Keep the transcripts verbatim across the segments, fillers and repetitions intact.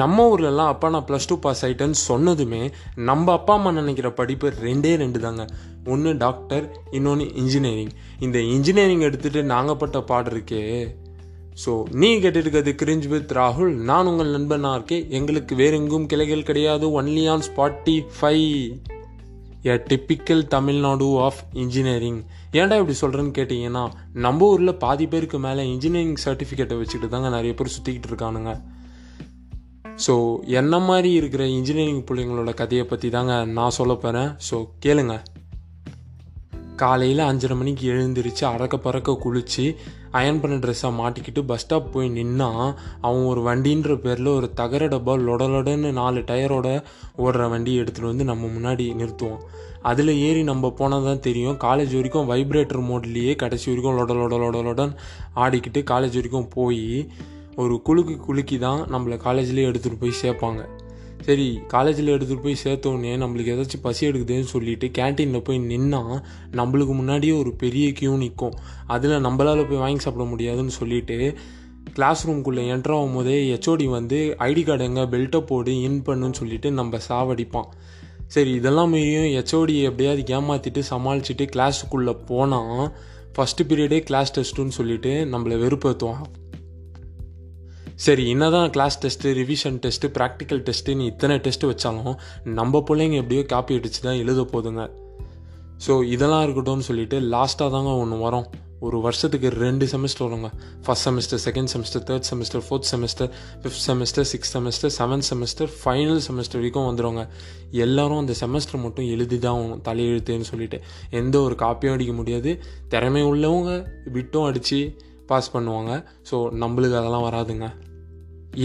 நம்ம ஊர்லலாம் அப்பா நான் ப்ளஸ் டூ பாஸ் ஆகிட்டேன்னு சொன்னதுமே நம்ம அப்பா அம்மா நினைக்கிற படிப்பு ரெண்டே ரெண்டு தாங்க. ஒன்று டாக்டர், இன்னொன்று இன்ஜினியரிங். இந்த இன்ஜினியரிங் எடுத்துகிட்டு நாங்கள் பட்ட பாடு இருக்கே. ஸோ நீ கேட்டுருக்கிறது கிரிஞ்ச் வித் ராகுல். நான் உங்கள் நண்பனாக இருக்கேன். எங்களுக்கு வேறு எங்கும் கிளைகள் கிடையாது, only on Spotify. A typical Tamil Nadu of engineering. ஏன்டா இப்படி சொல்கிறேன்னு கேட்டிங்கன்னா, நம்ம ஊரில் பாதி பேருக்கு மேலே இன்ஜினியரிங் சர்டிஃபிகேட்டை வச்சுக்கிட்டு தாங்க நிறைய பேர் சுற்றிக்கிட்டு இருக்கானுங்க. ஸோ என்ன மாதிரி இருக்கிற இன்ஜினியரிங் பிள்ளைங்களோட கதையை பற்றி தாங்க நான் சொல்ல போகிறேன். ஸோ கேளுங்க. காலையில் அஞ்சரை மணிக்கு எழுந்திரிச்சு அறக்க பறக்க குளித்து அயன் பண்ண ட்ரெஸ்ஸை மாட்டிக்கிட்டு பஸ் ஸ்டாப் போய் நின்னா அவன் ஒரு வண்டின்ற பேரில் ஒரு தகர டப்பா லொடலொடன்னு நாலு டயரோட ஓடுற வண்டி எடுத்துகிட்டு வந்து நம்ம முன்னாடி நிறுத்துவான். அதில் ஏறி நம்ம போனால் தான் தெரியும், காலேஜ் வரைக்கும் வைப்ரேட்டர் மோட்லேயே கடைசி வரைக்கும் லொடலொட லொடலொடன்னு ஆடிக்கிட்டு காலேஜ் வரைக்கும் போய் ஒரு குலுக்கு குலுக்கி தான் நம்மளை காலேஜ்லேயே எடுத்துகிட்டு போய் சேர்ப்பாங்க. சரி, காலேஜில் எடுத்துகிட்டு போய் சேர்த்தோடனே நம்மளுக்கு ஏதாச்சும் பசி எடுக்குதுன்னு சொல்லிவிட்டு கேன்டீனில் போய் நின்னா நம்மளுக்கு முன்னாடியே ஒரு பெரிய கியூ நிற்கும். அதில் நம்மளால் போய் வாங்கி சாப்பிட முடியாதுன்னு சொல்லிவிட்டு கிளாஸ் ரூம்குள்ளே என்ட்ராகும் போதே ஹெச்ஓடி வந்து ஐடி கார்டு எங்கே பெல்ட்டை போடு இன் பண்ணுன்னு சொல்லிவிட்டு நம்ம சாவடிப்பான். சரி, இதெல்லாம் மீறியும் ஹெச்ஓடி எப்படியாவது ஏமாற்றிட்டு சமாளிச்சுட்டு கிளாஸுக்குள்ளே போனால் ஃபஸ்ட்டு பீரியடே கிளாஸ் டெஸ்ட்டுன்னு சொல்லிவிட்டு நம்மளை வெறுப்பேற்றுவான். சரி, என்ன தான் class test, revision test, practical டெஸ்ட்டுன்னு இத்தனை டெஸ்ட்டு வச்சாலும் நம்ம பிள்ளைங்க எப்படியோ காப்பி அடிச்சு தான் எழுத போதுங்க. ஸோ இதெல்லாம் இருக்கட்டும்னு சொல்லிவிட்டு லாஸ்ட்டாக தாங்க ஒன்று வரும். ஒரு வருஷத்துக்கு ரெண்டு செமஸ்டர் வருங்க. First semester, second semester, third semester, fourth semester, fifth semester, sixth semester, seventh semester, final semester வரைக்கும் வந்துடுவாங்க. எல்லோரும் அந்த செமஸ்டர் மட்டும் எழுதி தான் ஆகணும், தலையெழுத்துன்னு சொல்லிவிட்டு. எந்த ஒரு காப்பியும் அடிக்க முடியாது. திறமை உள்ளவங்க விட்டும் அடித்து பாஸ் பண்ணுவாங்க. ஸோ நம்மளுக்கு அதெல்லாம் வராதுங்க.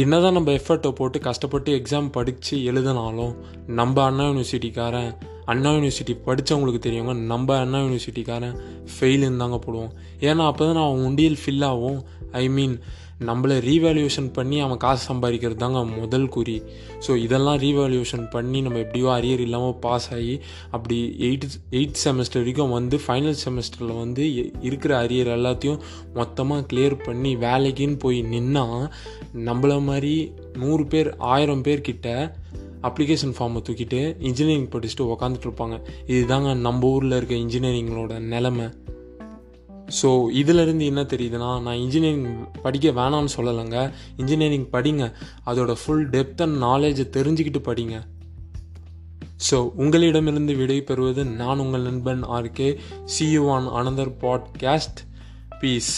என்ன தான் நம்ம எஃபர்ட்டை போட்டு கஷ்டப்பட்டு எக்ஸாம் படித்து எழுதினாலும் நம்ம அண்ணா யூனிவர்சிட்டிக்காரன், அண்ணா யூனிவர்சிட்டி படித்தவங்களுக்கு தெரியுங்க, நம்ம அண்ணா யூனிவர்சிட்டிக்காரன் ஃபெயிலுன்னு தாங்க போடுவோம். ஏன்னா அப்போ தான் அவன் உண்டியல் ஃபில் ஆகும். ஐ மீன் நம்மளை ரீவேல்யூவேஷன் பண்ணி அவன் காசு சம்பாதிக்கிறது தாங்க முதல் குறி. ஸோ இதெல்லாம் ரீவேல்யூவேஷன் பண்ணி நம்ம எப்படியோ அரியர் இல்லாமல் பாஸ் ஆகி அப்படி எயிட் எயிட் செமஸ்டர் வரைக்கும் வந்து ஃபைனல் செமஸ்டரில் வந்து இருக்கிற அரியர் எல்லாத்தையும் மொத்தமாக கிளியர் பண்ணி வேலைக்குன்னு போய் நின்னா நம்மள மாதிரி நூறு பேர் ஆயிரம் பேர்கிட்ட அப்ளிகேஷன் ஃபார்மை தூக்கிட்டு இன்ஜினியரிங் படிச்சுட்டு உக்காந்துட்டு இருப்பாங்க. இதுதாங்க நம்ம ஊரில் இருக்க இன்ஜினியரிங்களோட நிலமை. ஸோ இதிலேருந்து என்ன தெரியுதுன்னா, நான் இன்ஜினியரிங் படிக்க வேணான்னு சொல்லலைங்க. இன்ஜினியரிங் படிங்க, அதோட ஃபுல் டெப்த் அண்ட் நாலேஜை தெரிஞ்சுக்கிட்டு படிங்க. ஸோ உங்களிடமிருந்து விடை பெறுவது நான் உங்கள் நண்பன் RK. See you on another podcast. Piece.